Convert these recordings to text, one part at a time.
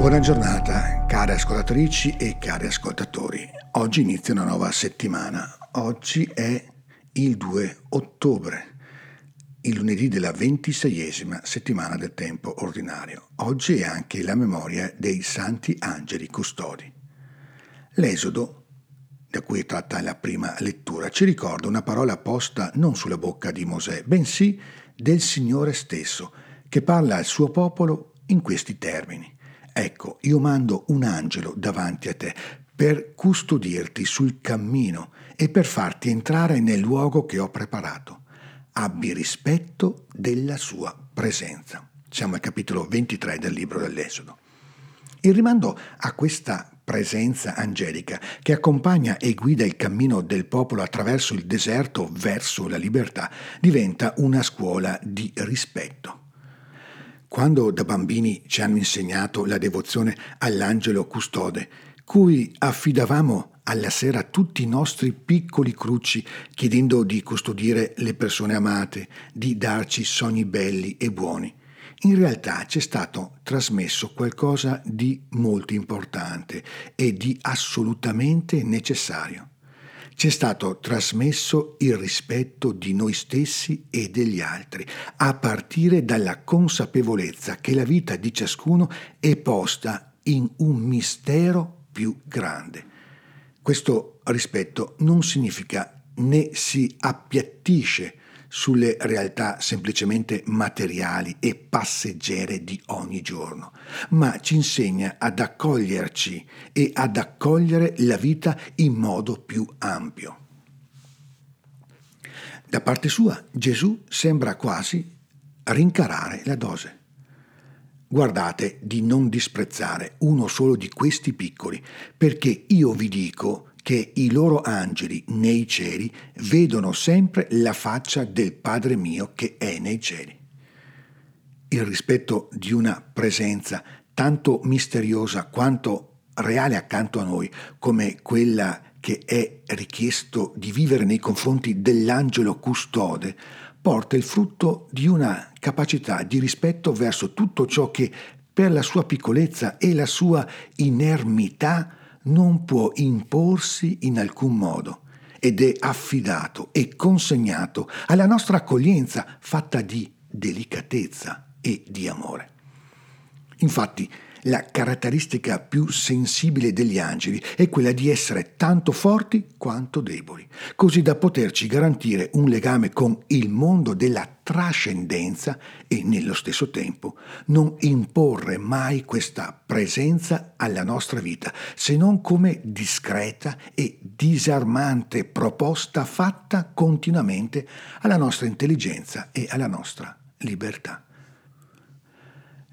Buona giornata, care ascoltatrici e cari ascoltatori. Oggi inizia una nuova settimana. Oggi è il 2 ottobre, il lunedì della 26esima settimana del tempo ordinario. Oggi è anche la memoria dei Santi Angeli Custodi. L'esodo, da cui tratta la prima lettura, ci ricorda una parola posta non sulla bocca di Mosè, bensì del Signore stesso, che parla al suo popolo in questi termini. Ecco, io mando un angelo davanti a te per custodirti sul cammino e per farti entrare nel luogo che ho preparato. Abbi rispetto della sua presenza. Siamo al capitolo 23 del libro dell'Esodo. Il rimando a questa presenza angelica che accompagna e guida il cammino del popolo attraverso il deserto verso la libertà diventa una scuola di rispetto. Quando da bambini ci hanno insegnato la devozione all'angelo custode, cui affidavamo alla sera tutti i nostri piccoli crucci, chiedendo di custodire le persone amate, di darci sogni belli e buoni, in realtà ci è stato trasmesso qualcosa di molto importante e di assolutamente necessario. Ci è stato trasmesso il rispetto di noi stessi e degli altri, a partire dalla consapevolezza che la vita di ciascuno è posta in un mistero più grande. Questo rispetto non significa né si appiattisce sulle realtà semplicemente materiali e passeggere di ogni giorno, ma ci insegna ad accoglierci e ad accogliere la vita in modo più ampio. Da parte sua, Gesù sembra quasi rincarare la dose. Guardate di non disprezzare uno solo di questi piccoli, perché io vi dico che i loro angeli nei cieli vedono sempre la faccia del Padre mio che è nei cieli. Il rispetto di una presenza tanto misteriosa quanto reale accanto a noi, come quella che è richiesto di vivere nei confronti dell'angelo custode, porta il frutto di una capacità di rispetto verso tutto ciò che, per la sua piccolezza e la sua inermità, non può imporsi in alcun modo ed è affidato e consegnato alla nostra accoglienza fatta di delicatezza e di amore. Infatti, la caratteristica più sensibile degli angeli è quella di essere tanto forti quanto deboli, così da poterci garantire un legame con il mondo della trascendenza e nello stesso tempo non imporre mai questa presenza alla nostra vita, se non come discreta e disarmante proposta fatta continuamente alla nostra intelligenza e alla nostra libertà.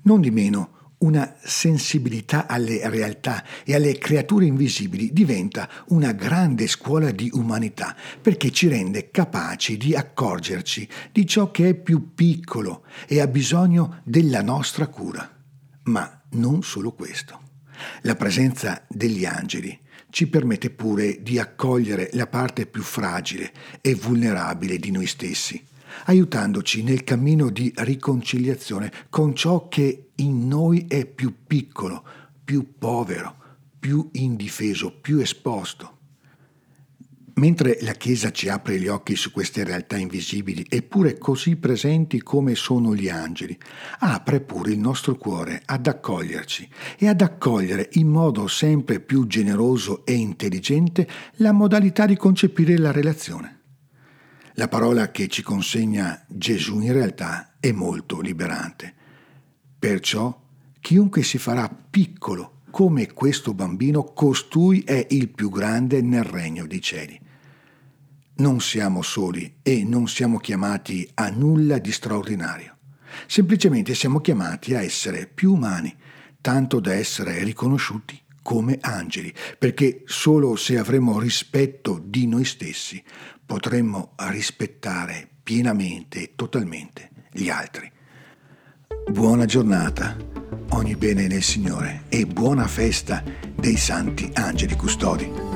Nondimeno, una sensibilità alle realtà e alle creature invisibili diventa una grande scuola di umanità, perché ci rende capaci di accorgerci di ciò che è più piccolo e ha bisogno della nostra cura. Ma non solo questo. La presenza degli angeli ci permette pure di accogliere la parte più fragile e vulnerabile di noi stessi, aiutandoci nel cammino di riconciliazione con ciò che in noi è più piccolo, più povero, più indifeso, più esposto. Mentre la Chiesa ci apre gli occhi su queste realtà invisibili, eppure così presenti come sono gli angeli, apre pure il nostro cuore ad accoglierci e ad accogliere in modo sempre più generoso e intelligente la modalità di concepire la relazione. La parola che ci consegna Gesù in realtà è molto liberante. Perciò chiunque si farà piccolo come questo bambino, costui è il più grande nel regno dei cieli. Non siamo soli e non siamo chiamati a nulla di straordinario. Semplicemente siamo chiamati a essere più umani, tanto da essere riconosciuti come angeli, perché solo se avremo rispetto di noi stessi potremmo rispettare pienamente e totalmente gli altri. Buona giornata, ogni bene nel Signore e buona festa dei Santi Angeli Custodi.